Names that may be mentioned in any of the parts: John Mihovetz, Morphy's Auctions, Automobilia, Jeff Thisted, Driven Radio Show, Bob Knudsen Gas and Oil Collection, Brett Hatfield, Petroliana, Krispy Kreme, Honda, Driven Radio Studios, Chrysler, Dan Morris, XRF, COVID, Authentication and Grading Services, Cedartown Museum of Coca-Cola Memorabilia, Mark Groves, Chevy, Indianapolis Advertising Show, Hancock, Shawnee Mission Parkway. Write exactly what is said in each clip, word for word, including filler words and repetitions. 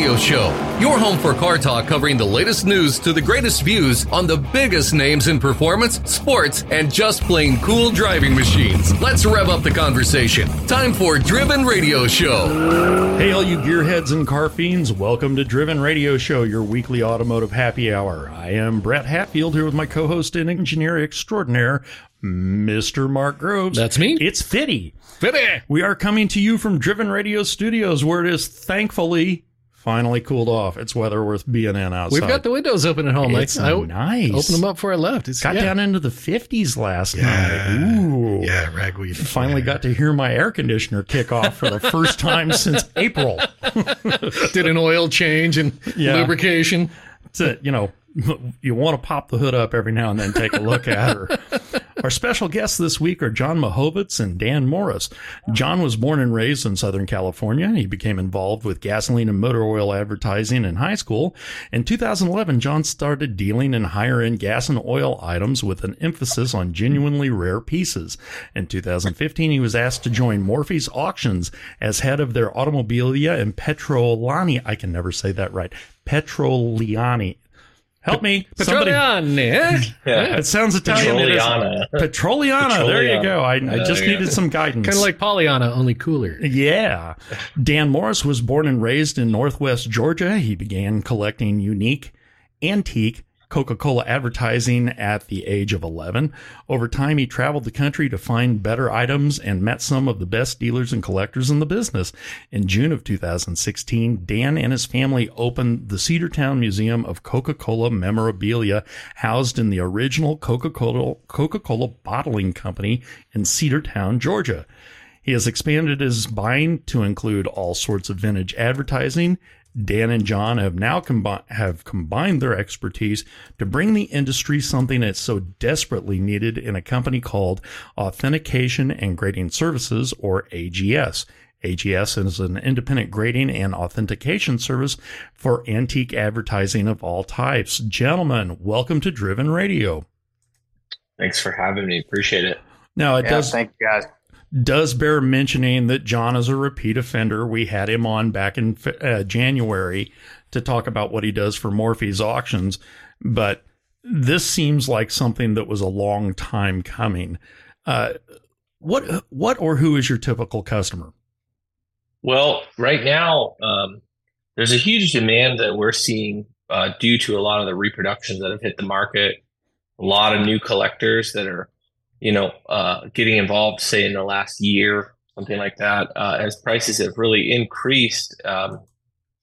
Radio Show, your home for car talk covering the latest news to the greatest views on the biggest names in performance, sports, and just plain cool driving machines. Let's rev up the conversation. Time for Driven Radio Show. Hey, all you gearheads and car fiends, welcome to Driven Radio Show, your weekly automotive happy hour. I am Brett Hatfield here with my co-host and engineer extraordinaire, Mister Mark Groves. That's me. It's Fitty. Fitty. We are coming to you from Driven Radio Studios, where it is thankfully finally cooled off. It's weather worth being in outside. We've got the windows open at home. It's like, nice. I opened them up before I left. It's got yeah. down into the fifties last yeah. night. Ooh. Yeah, ragweed. Finally got to hear my air conditioner kick off for the first time since April. Did an oil change and yeah. lubrication. That's it. You know, you want to pop the hood up every now and then, take a look at her. Our special guests this week are John Mihovetz and Dan Morris. John was born and raised in Southern California. He became involved with gasoline and motor oil advertising in high school. In two thousand eleven, John started dealing in higher-end gas and oil items with an emphasis on genuinely rare pieces. In two thousand fifteen, he was asked to join Morphy's Auctions as head of their Automobilia and Petroliana. I can never say that right. Petroliana. Help me. Petroliana. Yeah. It sounds Italian. Petroliana. Petroliana. Petroliana. There you go. I, I just needed go. some guidance. Kind of like Pollyanna, only cooler. Yeah. Dan Morris was born and raised in Northwest Georgia. He began collecting unique, antique Coca-Cola advertising at the age of eleven. Over time, he traveled the country to find better items and met some of the best dealers and collectors in the business. In June of two thousand sixteen, Dan and his family opened the Cedartown Museum of Coca-Cola Memorabilia, housed in the original Coca-Cola, Coca-Cola Bottling Company in Cedartown, Georgia. He has expanded his buying to include all sorts of vintage advertising. Dan and John have now combi- have combined their expertise to bring the industry something that's so desperately needed in a company called Authentication and Grading Services, or A G S. A G S is an independent grading and authentication service for antique advertising of all types. Gentlemen, welcome to Driven Radio. Thanks for having me. Appreciate it. No, it yeah, does. Thank you, guys. Does bear mentioning that John is a repeat offender. We had him on back in uh, January to talk about what he does for Morphy's Auctions, but this seems like something that was a long time coming. Uh, what, what, or who is your typical customer? Well, right now, um, there's a huge demand that we're seeing uh, due to a lot of the reproductions that have hit the market. A lot of new collectors that are, you know, uh, getting involved, say, in the last year, something like that, uh, as prices have really increased. Um,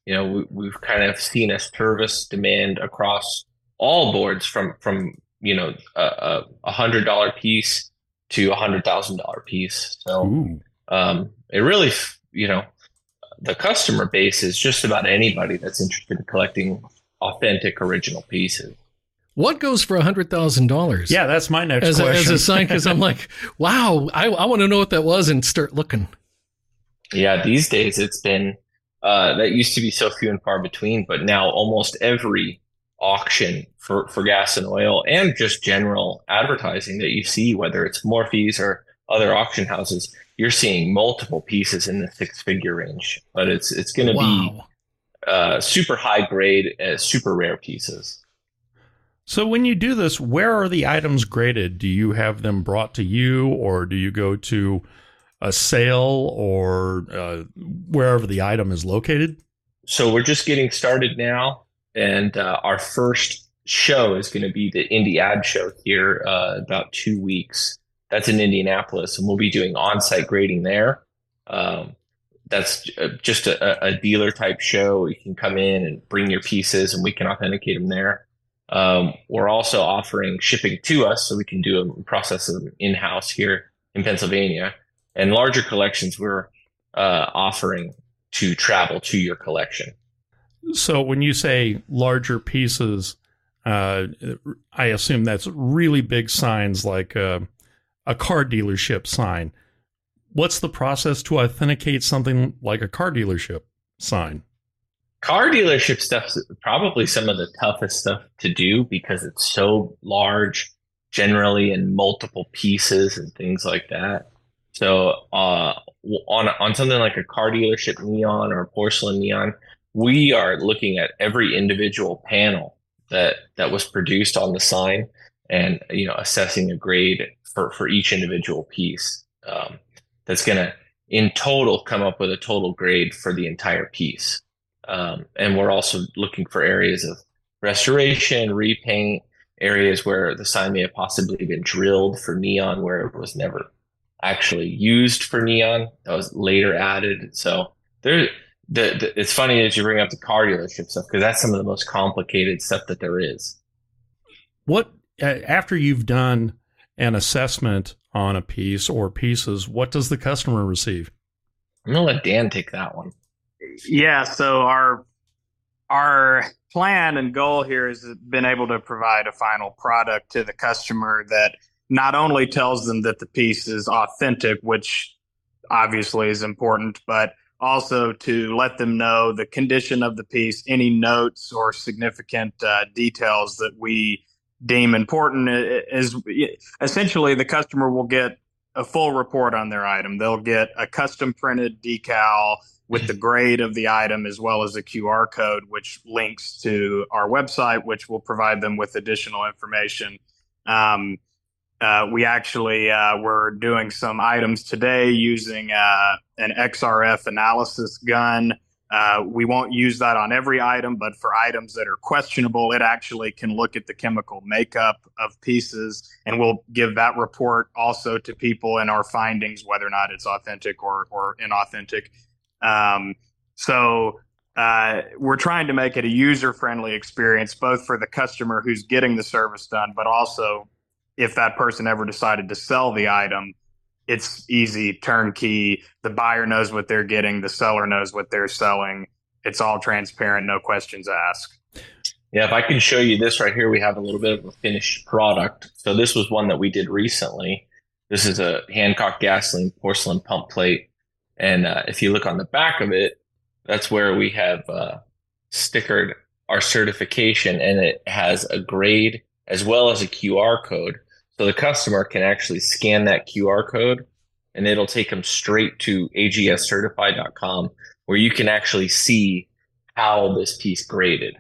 you know, we, we've kind of seen a service demand across all boards from, from you know, a, a one hundred dollars piece to a one hundred thousand dollars piece. So um, it really, you know, the customer base is just about anybody that's interested in collecting authentic original pieces. What goes for one hundred thousand dollars? Yeah, that's my next as a, question. As a sign, because I'm like, wow, I, I want to know what that was and start looking. Yeah, these days it's been, uh, that used to be so few and far between, but now almost every auction for, for gas and oil and just general advertising that you see, whether it's Morphy's or other auction houses, you're seeing multiple pieces in the six-figure range. But it's, it's going to wow. be uh, super high-grade, uh, super rare pieces. So when you do this, where are the items graded? Do you have them brought to you, or do you go to a sale, or uh, wherever the item is located? So we're just getting started now, and uh, our first show is going to be the Indie Ad Show here uh, about two weeks. That's in Indianapolis, and we'll be doing on-site grading there. Um, that's just a, a dealer-type show. You can come in and bring your pieces, and we can authenticate them there. Um, we're also offering shipping to us, so we can do a process of in-house here in Pennsylvania. And larger collections we're uh, offering to travel to your collection. So when you say larger pieces, uh, I assume that's really big signs like uh, a car dealership sign. What's the process to authenticate something like a car dealership sign? Car dealership stuff's probably some of the toughest stuff to do because it's so large generally in multiple pieces and things like that. So uh, on on something like a car dealership neon or porcelain neon, we are looking at every individual panel that that was produced on the sign, and, you know, assessing a grade for, for each individual piece. Um, that's going to, in total, come up with a total grade for the entire piece. Um, and we're also looking for areas of restoration, repaint, areas where the sign may have possibly been drilled for neon, where it was never actually used for neon. That was later added. So there, the, the, it's funny that you bring up the car dealership stuff, because that's some of the most complicated stuff that there is. What, after you've done an assessment on a piece or pieces, what does the customer receive? I'm going to let Dan take that one. Yeah, so our our plan and goal here is been able to provide a final product to the customer that not only tells them that the piece is authentic, which obviously is important, but also to let them know the condition of the piece, any notes or significant uh, details that we deem important. Is essentially the customer will get a full report on their item. They'll get a custom printed decal with the grade of the item, as well as a Q R code, which links to our website, which will provide them with additional information. Um, uh, we actually uh, were doing some items today using uh, an X R F analysis gun. Uh, we won't use that on every item, but for items that are questionable, it actually can look at the chemical makeup of pieces, and we'll give that report also to people in our findings, whether or not it's authentic or, or inauthentic. Um, so, uh, we're trying to make it a user-friendly experience, both for the customer who's getting the service done, but also if that person ever decided to sell the item, it's easy, turnkey. The buyer knows what they're getting. The seller knows what they're selling. It's all transparent. No questions asked. Yeah. If I can show you this right here, we have a little bit of a finished product. So this was one that we did recently. This is a Hancock gasoline porcelain pump plate. And uh, if you look on the back of it, that's where we have uh, stickered our certification, and it has a grade as well as a Q R code. So the customer can actually scan that Q R code, and it'll take them straight to A G S certified dot com, where you can actually see how this piece graded.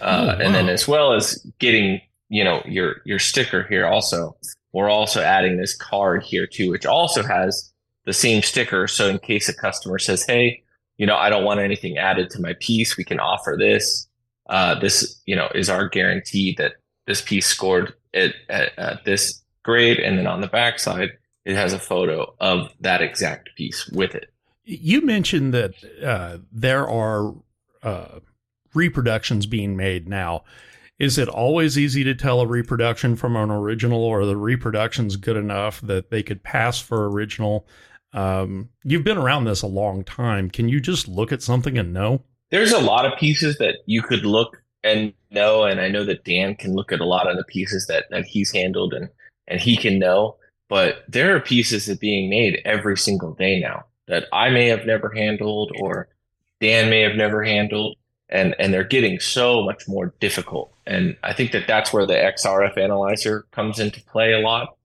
Uh, oh, wow. And then, as well as getting, you know, your, your sticker here also, we're also adding this card here too, which also has the same sticker. So in case a customer says, hey, you know, I don't want anything added to my piece, we can offer this. Uh, this, you know, is our guarantee that this piece scored at, at, at this grade. And then on the backside, it has a photo of that exact piece with it. You mentioned that uh, there are uh, reproductions being made now. Is it always easy to tell a reproduction from an original, or are the reproductions good enough that they could pass for original? Um, you've been around this a long time. Can you just look at something and know? There's a lot of pieces that you could look and know, and I know that Dan can look at a lot of the pieces that, that he's handled, and, and he can know. But there are pieces that are being made every single day now that I may have never handled, or Dan may have never handled, and, and they're getting so much more difficult. And I think that that's where the X R F analyzer comes into play a lot,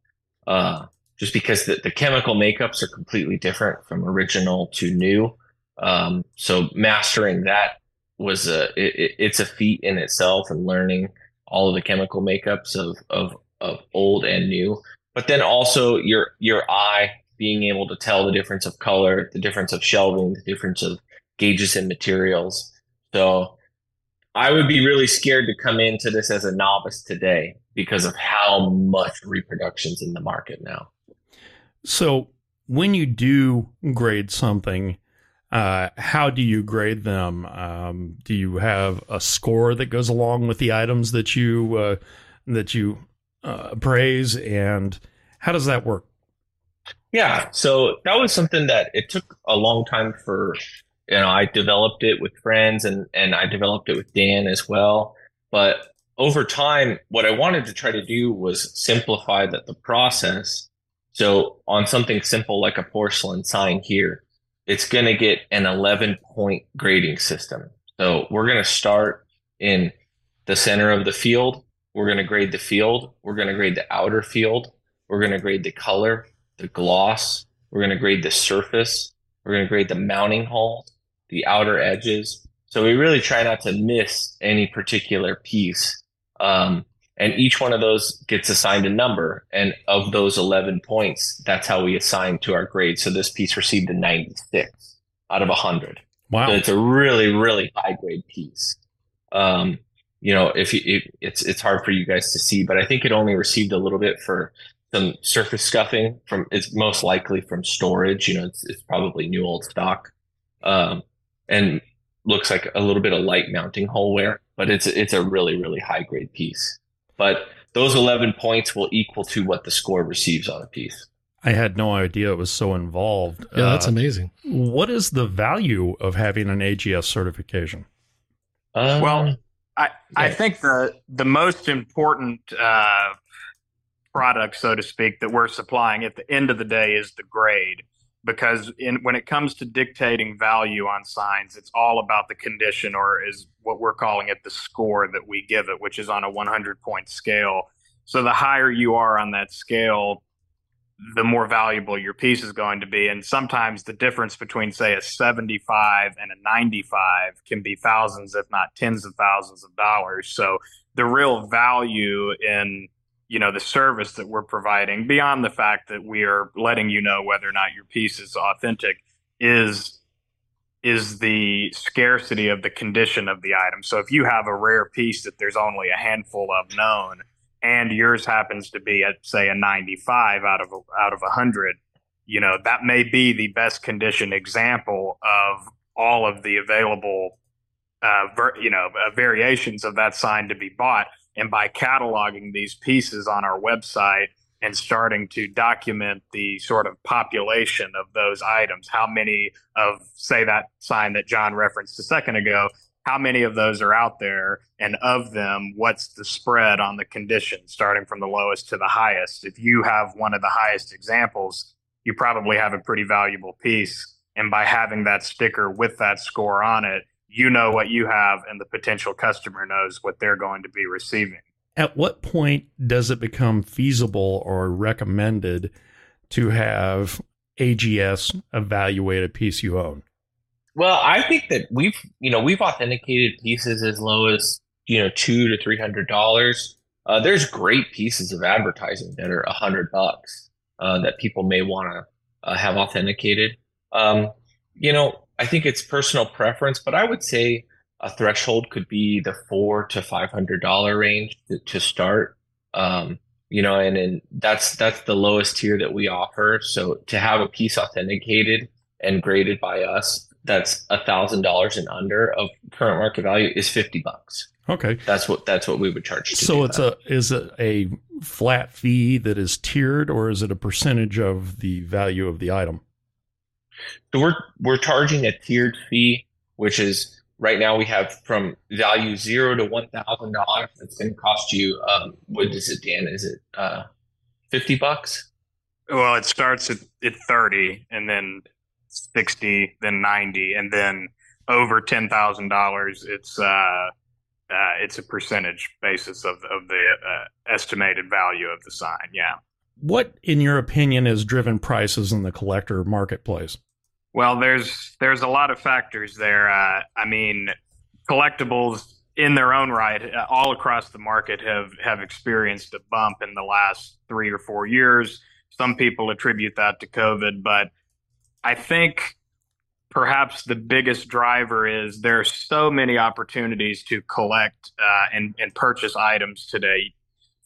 uh, just because the, the chemical makeups are completely different from original to new. Um, so mastering that was a it, it's a feat in itself, and learning all of the chemical makeups of, of of old and new. But then also your your eye being able to tell the difference of color, the difference of shelving, the difference of gauges and materials. So I would be really scared to come into this as a novice today because of how much reproduction's in the market now. So when you do grade something, uh, how do you grade them? Um, do you have a score that goes along with the items that you uh, that you uh, appraise, and how does that work? Yeah, so that was something that it took a long time for. You know, I developed it with friends, and, and I developed it with Dan as well. But over time, what I wanted to try to do was simplify that the process. So on something simple like a porcelain sign here, it's going to get an eleven point grading system. So we're going to start in the center of the field. We're going to grade the field. We're going to grade the outer field. We're going to grade the color, the gloss. We're going to grade the surface. We're going to grade the mounting hole, the outer edges. So we really try not to miss any particular piece. Um, and each one of those gets assigned a number. And of those eleven points, that's how we assign to our grade. So this piece received a ninety-six out of one hundred. Wow. So it's a really, really high grade piece. Um, you know, if you, it, it's it's hard for you guys to see, but I think it only received a little bit for some surface scuffing from, it's most likely from storage. You know, it's, it's probably new old stock, um, and looks like a little bit of light mounting hole wear, but it's it's a really, really high grade piece. But those eleven points will equal to what the score receives on a piece. I had no idea it was so involved. Yeah, that's uh, amazing. What is the value of having an A G S certification? Uh, well, I, I think the the most important uh, product, so to speak, that we're supplying at the end of the day is the grade, because in, when it comes to dictating value on signs, it's all about the condition, or is what we're calling it, the score that we give it, which is on a one hundred point scale. So the higher you are on that scale, the more valuable your piece is going to be. And sometimes the difference between, say, a seventy-five and a ninety-five can be thousands, if not tens of thousands of dollars. So the real value in, you know, the service that we're providing, beyond the fact that we are letting you know whether or not your piece is authentic, is is the scarcity of the condition of the item. So if you have a rare piece that there's only a handful of known, and yours happens to be at, say, a ninety-five out of out of one hundred, you know, that may be the best condition example of all of the available, uh, ver- you know, uh, variations of that sign to be bought. And by cataloging these pieces on our website and starting to document the sort of population of those items, how many of, say, that sign that John referenced a second ago, how many of those are out there, and of them, what's the spread on the condition, starting from the lowest to the highest. If you have one of the highest examples, you probably have a pretty valuable piece. And by having that sticker with that score on it, you know what you have, and the potential customer knows what they're going to be receiving. At what point does it become feasible or recommended to have A G S evaluate a piece you own? Well, I think that we've, you know, we've authenticated pieces as low as, you know, two to three hundred dollars. Uh, there's great pieces of advertising that are a hundred bucks uh, that people may want to uh, have authenticated. Um, you know, I think it's personal preference, but I would say a threshold could be the four to five hundred dollar range to, to start. Um, you know, and and that's that's the lowest tier that we offer. So to have a piece authenticated and graded by us that's a thousand dollars and under of current market value is fifty bucks. Okay. That's what, that's what we would charge. So it's that. a, is it a flat fee that is tiered, or is it a percentage of the value of the item? So we're, we're charging a tiered fee, which is right now we have from value zero to one thousand dollars. It's going to cost you, um, what is it, Dan? Is it, uh, fifty bucks? Well, it starts at, at thirty, and then sixty, then ninety, and then over ten thousand dollars. It's uh, uh, it's a percentage basis of of the uh, estimated value of the sign. Yeah. What, in your opinion, has driven prices in the collector marketplace? Well, there's there's a lot of factors there. Uh, I mean, collectibles in their own right, uh, all across the market, have have experienced a bump in the last three or four years. Some people attribute that to COVID, but I think perhaps the biggest driver is there are so many opportunities to collect uh, and, and purchase items today.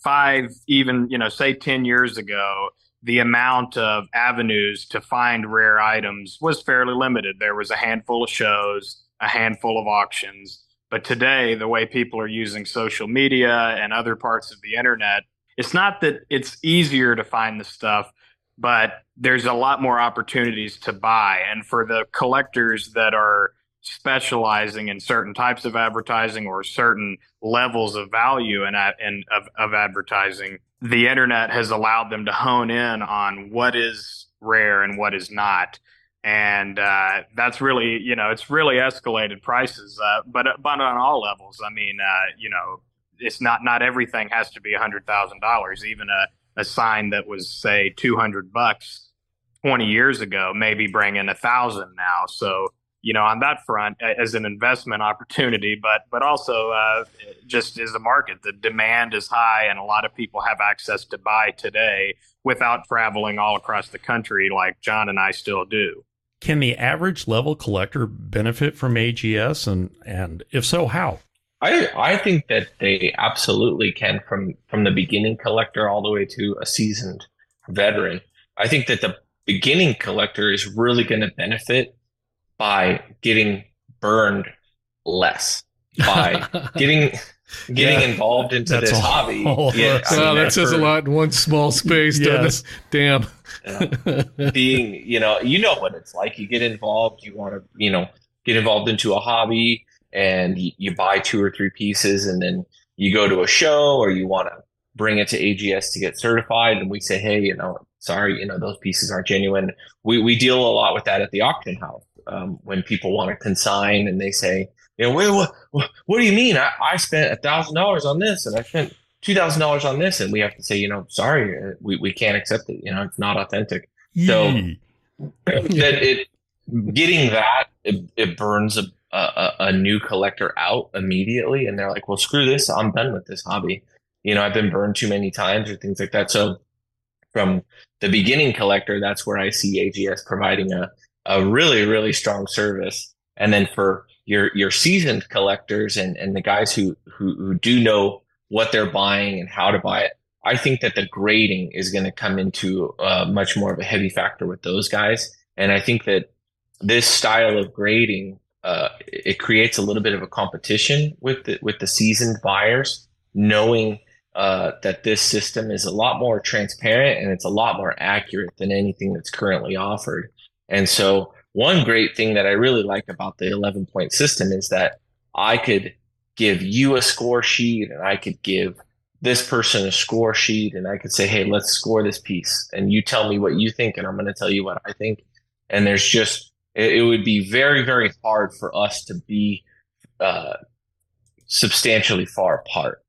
Five, even, you know, say ten years ago, the amount of avenues to find rare items was fairly limited. There was a handful of shows, a handful of auctions. But today, the way people are using social media and other parts of the internet, it's not that it's easier to find the stuff, but there's a lot more opportunities to buy. And for the collectors that are specializing in certain types of advertising or certain levels of value and of, of advertising, the internet has allowed them to hone in on what is rare and what is not. And uh, that's really, you know, it's really escalated prices, uh, but, but on all levels. I mean, uh, you know, it's not, not everything has to be one hundred thousand dollars, even a a sign that was, say, two hundred bucks twenty years ago, maybe bring in a thousand now. So you know, on that front as an investment opportunity, but but also uh, just as a market. The demand is high and a lot of people have access to buy today without traveling all across the country like John and I still do. Can the average level collector benefit from A G S? And, and if so, how? I, I think that they absolutely can, from, from the beginning collector all the way to a seasoned veteran. I think that the beginning collector is really going to benefit by getting burned less, by getting getting yeah, involved into that's this hobby. Yeah, I mean, wow, that says for, a lot in one small space, yes. Doesn't it? Damn. Yeah. Being, you know, you know what it's like. You get involved, you want to, you know, get involved into a hobby, and you, you buy two or three pieces, and then you go to a show, or you want to bring it to A G S to get certified, and we say, hey, you know, sorry, you know, those pieces aren't genuine. We we deal a lot with that at the auction house. Um, when people want to consign and they say, you know, wait, what, what, what do you mean? I, I spent one thousand dollars on this and I spent two thousand dollars on this. And we have to say, you know, sorry, we, we can't accept it. You know, it's not authentic. So that it getting that, it, it burns a, a, a new collector out immediately. And they're like, well, screw this. I'm done with this hobby. You know, I've been burned too many times or things like that. So from the beginning collector, that's where I see A G S providing a, a really, really strong service. And then for your your seasoned collectors and, and the guys who, who, who do know what they're buying and how to buy it, I think that the grading is going to come into uh, much more of a heavy factor with those guys. And I think that this style of grading, uh, it creates a little bit of a competition with the, with the seasoned buyers, knowing uh, that this system is a lot more transparent and it's a lot more accurate than anything that's currently offered. And so one great thing that I really like about the eleven point system is that I could give you a score sheet and I could give this person a score sheet and I could say, hey, let's score this piece. And you tell me what you think and I'm going to tell you what I think. And there's just, it, it would be very, very hard for us to be uh, substantially far apart.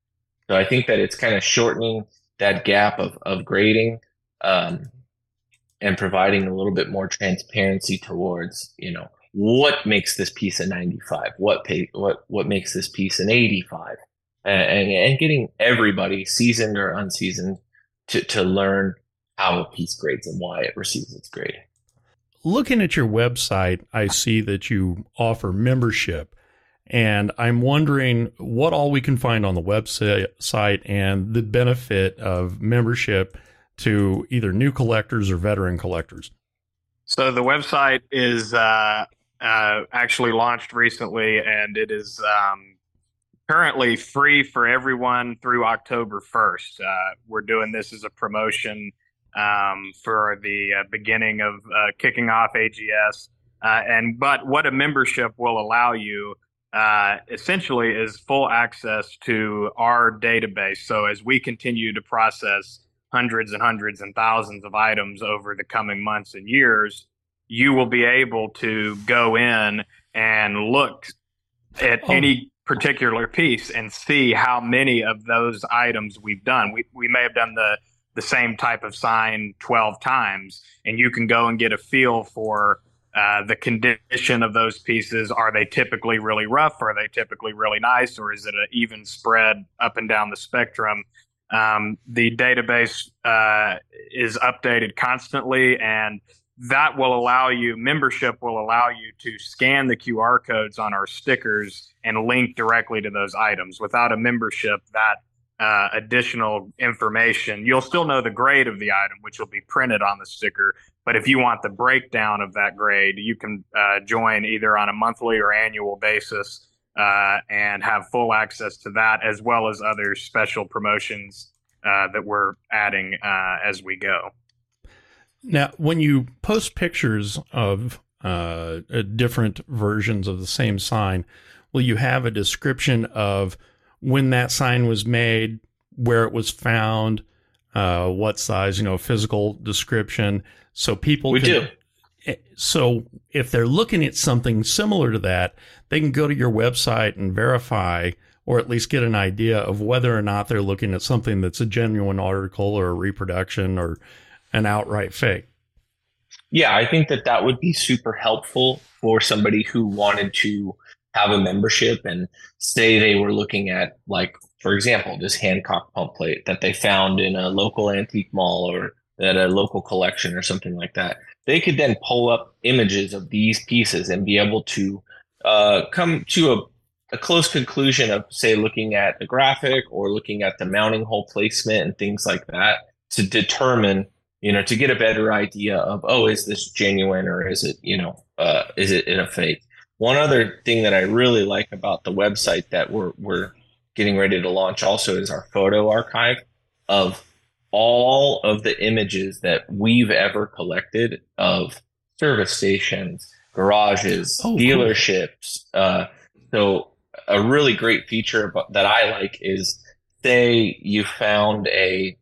So I think that it's kind of shortening that gap of, of grading. Um, and providing a little bit more transparency towards, you know, what makes this piece a ninety-five, what pay, what what makes this piece an eighty-five, and, and and getting everybody, seasoned or unseasoned, to to learn how a piece grades and why it receives its grade. Looking at your website, I see that you offer membership, and I'm wondering what all we can find on the website and the benefit of membership to either new collectors or veteran collectors. So the website is uh, uh, actually launched recently, and it is um, currently free for everyone through October first. Uh, we're doing this as a promotion um, for the uh, beginning of uh, kicking off A G S. Uh, and but what a membership will allow you Uh, essentially is full access to our database. So as we continue to process hundreds and hundreds and thousands of items over the coming months and years, you will be able to go in and look at oh. any particular piece and see how many of those items we've done. We we may have done the, the same type of sign twelve times, and you can go and get a feel for uh, the condition of those pieces. Are they typically really rough? Are they typically really nice? Or is it an even spread up and down the spectrum? Um, the database uh, is updated constantly, and that will allow you, membership will allow you to scan the Q R codes on our stickers and link directly to those items. Without a membership, that uh, additional information, you'll still know the grade of the item, which will be printed on the sticker. But if you want the breakdown of that grade, you can uh, join either on a monthly or annual basis. Uh, and have full access to that, as well as other special promotions uh, that we're adding uh, as we go. Now, when you post pictures of uh, different versions of the same sign, will you have a description of when that sign was made, where it was found, uh, what size, you know, physical description? So people we can- do. So if they're looking at something similar to that, they can go to your website and verify, or at least get an idea of whether or not they're looking at something that's a genuine article or a reproduction or an outright fake. Yeah, I think that that would be super helpful for somebody who wanted to have a membership and say they were looking at, like, for example, this Hancock pump plate that they found in a local antique mall or at a local collection or something like that. They could then pull up images of these pieces and be able to uh, come to a, a close conclusion of, say, looking at the graphic or looking at the mounting hole placement and things like that to determine, you know, to get a better idea of, oh, is this genuine or is it, you know, uh, is it in a fake? One other thing that I really like about the website that we're we're getting ready to launch also is our photo archive of all of the images that we've ever collected of service stations, garages, oh, dealerships. Cool. Uh, so a really great feature that I like is, say you found a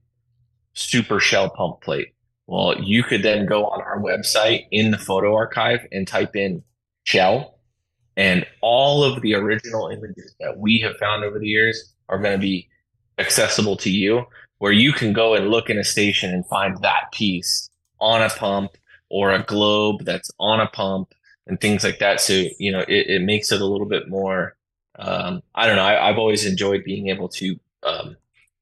super shell pump plate. Well, you could then go on our website in the photo archive and type in shell. And all of the original images that we have found over the years are going to be accessible to you, where you can go and look in a station and find that piece on a pump or a globe that's on a pump and things like that. So, you know, it, it makes it a little bit more, um, I don't know, I, I've always enjoyed being able to um,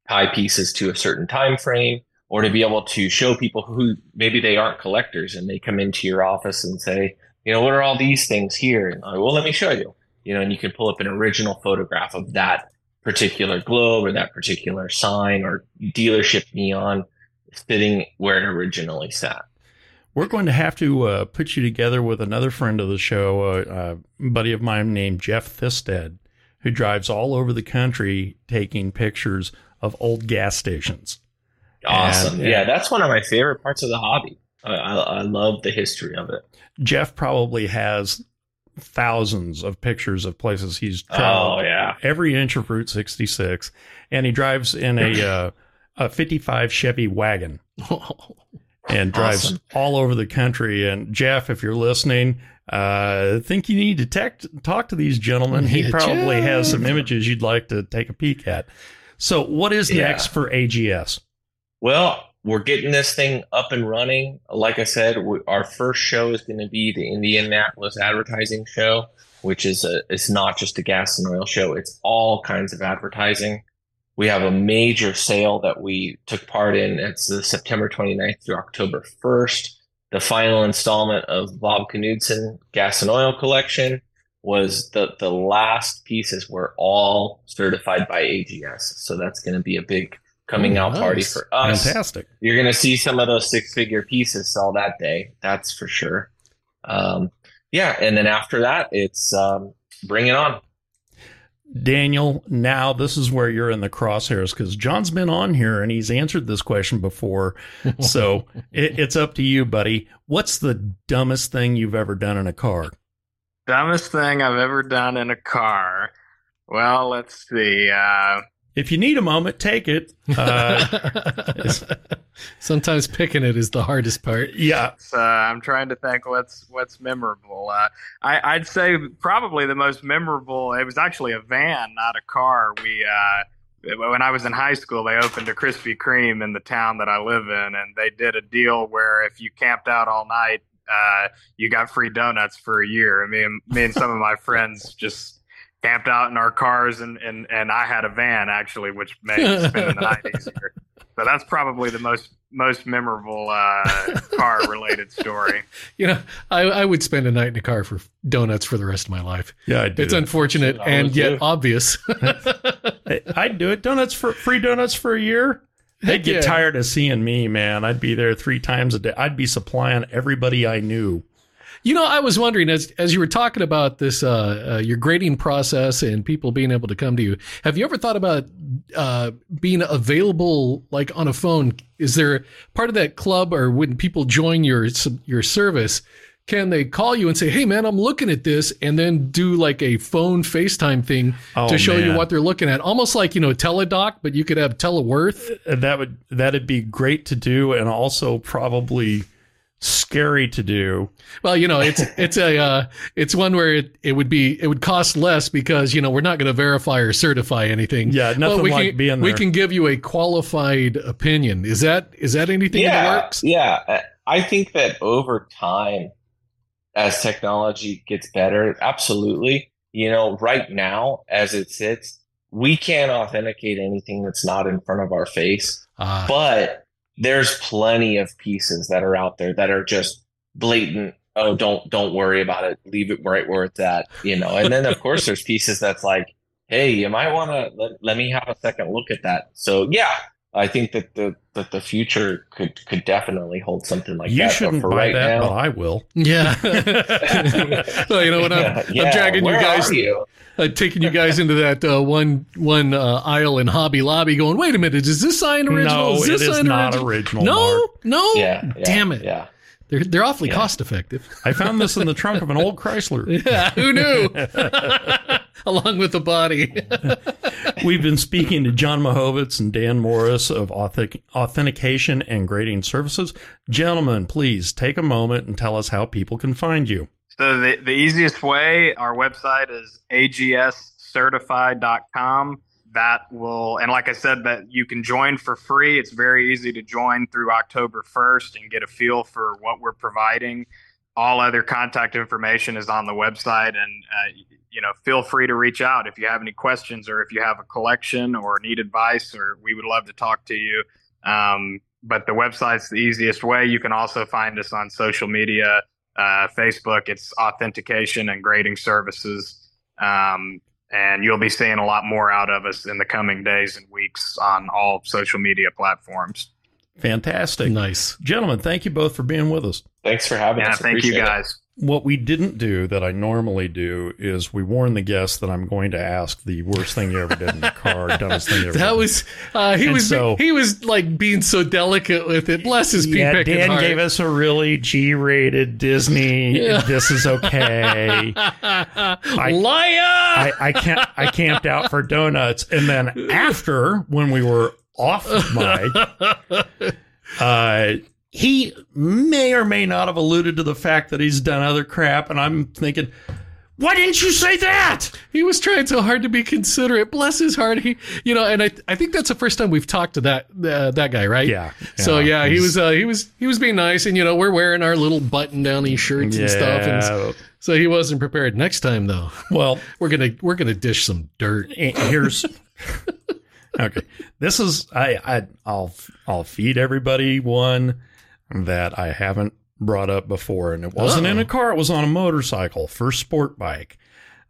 tie pieces to a certain time frame, or to be able to show people who maybe they aren't collectors and they come into your office and say, you know, what are all these things here? And like, well, let me show you, you know, and you can pull up an original photograph of that particular globe or that particular sign or dealership neon sitting where it originally sat. We're going to have to uh, put you together with another friend of the show, uh, a buddy of mine named Jeff Thisted, who drives all over the country taking pictures of old gas stations. Awesome. And, yeah, and- that's one of my favorite parts of the hobby. I, I love the history of it. Jeff probably has thousands of pictures of places he's traveled. Oh, yeah. Every inch of Route sixty-six. And he drives in a uh, a fifty-five Chevy wagon and drives awesome. all over the country. And Jeff, if you're listening, uh, I think you need to tech, talk to these gentlemen. He yeah, probably Jeff. has some images you'd like to take a peek at. So what is yeah. next for A G S? Well, we're getting this thing up and running. Like I said, we, our first show is going to be the Indianapolis Advertising Show, which is a, it's not just a gas and oil show. It's all kinds of advertising. We have a major sale that we took part in. It's the September twenty-ninth through October first. The final installment of Bob Knudsen Gas and Oil Collection was the, the last pieces were all certified by A G S. So that's going to be a big coming out nice. party for us. Fantastic. You're going to see some of those six-figure pieces all that day. That's for sure. Um, yeah, and then after that, it's um, bring it on. Daniel, now this is where you're in the crosshairs, because John's been on here and he's answered this question before. So it, it's up to you, buddy. What's the dumbest thing you've ever done in a car? Dumbest thing I've ever done in a car. Well, let's see. Uh, If you need a moment, take it. Uh, Sometimes picking it is the hardest part. Yeah. Uh, I'm trying to think what's what's memorable. Uh, I, I'd say probably the most memorable, it was actually a van, not a car. We uh, when I was in high school, they opened a Krispy Kreme in the town that I live in, and they did a deal where if you camped out all night, uh, you got free donuts for a year. I mean, me and some of my friends just camped out in our cars, and, and, and I had a van, actually, which made spending the night easier. So that's probably the most most memorable uh, car-related story. You know, I, I would spend a night in a car for donuts for the rest of my life. Yeah, I'd do It's it. unfortunate and yet do. obvious. Hey, I'd do it. Donuts for free donuts for a year? They'd get yeah. tired of seeing me, man. I'd be there three times a day. I'd be supplying everybody I knew. You know, I was wondering, as as you were talking about this, uh, uh, your grading process and people being able to come to you, have you ever thought about uh, being available, like, on a phone? Is there part of that club, or when people join your your service, can they call you and say, hey, man, I'm looking at this, and then do, like, a phone FaceTime thing oh, to show man. you what they're looking at? Almost like, you know, Teledoc, but you could have Teleworth. That would, that'd be great to do, and also probably scary to do. Well, you know, it's it's a uh, it's one where it, it would be it would cost less, because, you know, we're not going to verify or certify anything. Yeah, nothing like can, being there. We can give you a qualified opinion. Is that is that anything yeah, in the works? Yeah, I think that over time, as technology gets better, absolutely. You know, right now, as it sits, we can't authenticate anything that's not in front of our face. Uh, but there's plenty of pieces that are out there that are just blatant. Oh, don't don't worry about it. Leave it right where it's at. You know, and then, of course, there's pieces that's like, hey, you might want to let, let me have a second look at that. So, yeah. I think that the that the future could, could definitely hold something like you that. You shouldn't for buy right that, now, but I will. Yeah. No, you know what? I'm, yeah, yeah. I'm dragging Where you guys, are you? Uh, taking you guys into that uh, one one uh, aisle in Hobby Lobby, going, wait a minute, is this sign original? No, is this it sign is not original. original no, Mark. no, yeah, yeah, damn it. Yeah. They're they're awfully yeah. cost effective. I found this in the trunk of an old Chrysler. Yeah, who knew? Along with the body. We've been speaking to John Mihovetz and Dan Morris of Authentic- Authentication and Grading Services. Gentlemen, please take a moment and tell us how people can find you. So the, the easiest way, our website is A G S certified dot com. That will, and like I said, that you can join for free. It's very easy to join through October first and get a feel for what we're providing. All other contact information is on the website, and uh, you know, feel free to reach out if you have any questions or if you have a collection or need advice, or we would love to talk to you. Um, but the website's the easiest way. You can also find us on social media, uh, Facebook. It's Authentication and Grading Services. Um, and you'll be seeing a lot more out of us in the coming days and weeks on all social media platforms. Fantastic. Nice. Gentlemen, thank you both for being with us. Thanks for having yeah, us. Thank Appreciate you guys. It. What we didn't do that I normally do is we warn the guests that I'm going to ask the worst thing you ever did in the car, dumbest thing you ever that did. That was, uh, he and was, so, he was like being so delicate with it. Bless his yeah, Pete Pickett Dan heart. Gave us a really G-rated Disney. Yeah. This is okay. I, Liar! I, I can't, I camped out for donuts. And then after, when we were off mic, uh, he may or may not have alluded to the fact that he's done other crap, and I'm thinking, why didn't you say that? He was trying so hard to be considerate. Bless his heart. He, you know, and I, I think that's the first time we've talked to that, uh, that guy, right? Yeah. yeah so yeah, he was, uh, he was, he was being nice, and you know, we're wearing our little button-downy shirts yeah. and stuff, and so, so he wasn't prepared. Next time, though, well, we're gonna, we're gonna dish some dirt. Here's. Okay, this is I, I I'll I'll feed everybody one that I haven't brought up before, and it wasn't Uh-oh. in a car. It was on a motorcycle, first sport bike,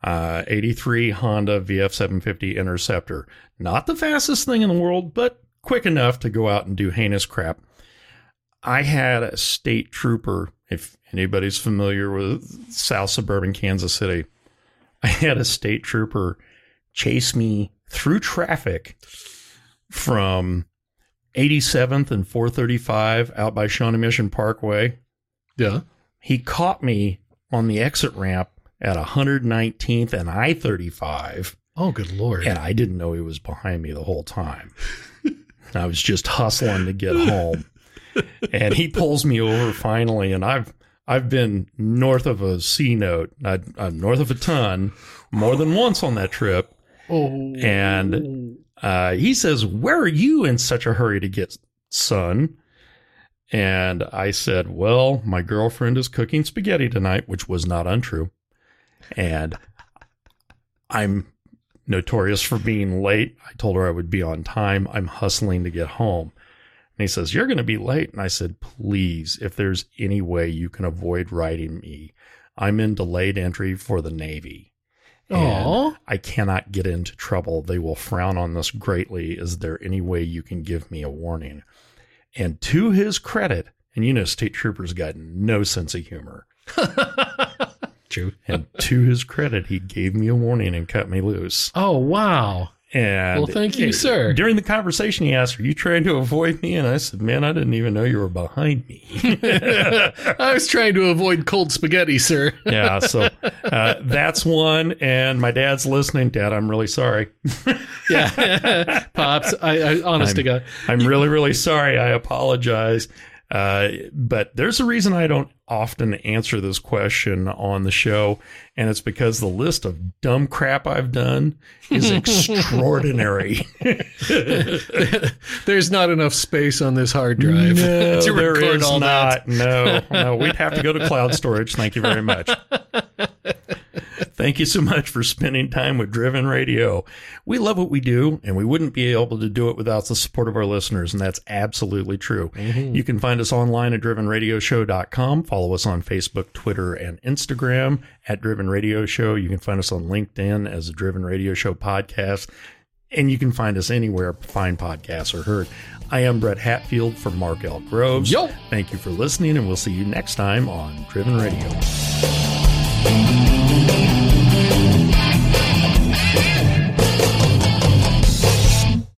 uh, eighty-three Honda V F seven fifty Interceptor. Not the fastest thing in the world, but quick enough to go out and do heinous crap. I had a state trooper. If anybody's familiar with South Suburban Kansas City, I had a state trooper chase me through traffic from eighty-seventh and four thirty-five out by Shawnee Mission Parkway. Yeah. He caught me on the exit ramp at one hundred nineteenth and I thirty-five. Oh, good Lord. And I didn't know he was behind me the whole time. I was just hustling to get home. And he pulls me over finally, and I've I've been north of a C note, I, I'm north of a ton, more than once on that trip. Oh. And uh, he says, where are you in such a hurry to get, son? And I said, well, my girlfriend is cooking spaghetti tonight, which was not untrue. And I'm notorious for being late. I told her I would be on time. I'm hustling to get home. And he says, you're going to be late. And I said, please, if there's any way you can avoid writing me, I'm in delayed entry for the Navy. And I cannot get into trouble. They will frown on this greatly. Is there any way you can give me a warning? And to his credit, and you know, state troopers got no sense of humor. True. And to his credit, he gave me a warning and cut me loose. Oh, wow. And well, thank you, it, sir. During the conversation, he asked, are you trying to avoid me? And I said, man, I didn't even know you were behind me. I was trying to avoid cold spaghetti, sir. Yeah, so uh, that's one. And my dad's listening. Dad, I'm really sorry. Yeah, Pops, I, I honest I'm, to God. I'm really, really sorry. I apologize. Uh, but there's a reason I don't often answer this question on the show, and it's because the list of dumb crap I've done is extraordinary. There's not enough space on this hard drive. No, to record there is all not. That. No, no, we'd have to go to cloud storage. Thank you very much. Thank you so much for spending time with Driven Radio. We love what we do, and we wouldn't be able to do it without the support of our listeners, and that's absolutely true. Mm-hmm. You can find us online at driven radio show dot com. Follow us on Facebook, Twitter, and Instagram at Driven Radio Show. You can find us on LinkedIn as the Driven Radio Show Podcast, and you can find us anywhere fine podcasts are heard. I am Brett Hatfield for Mark L. Groves. Yo. Thank you for listening, and we'll see you next time on Driven Radio.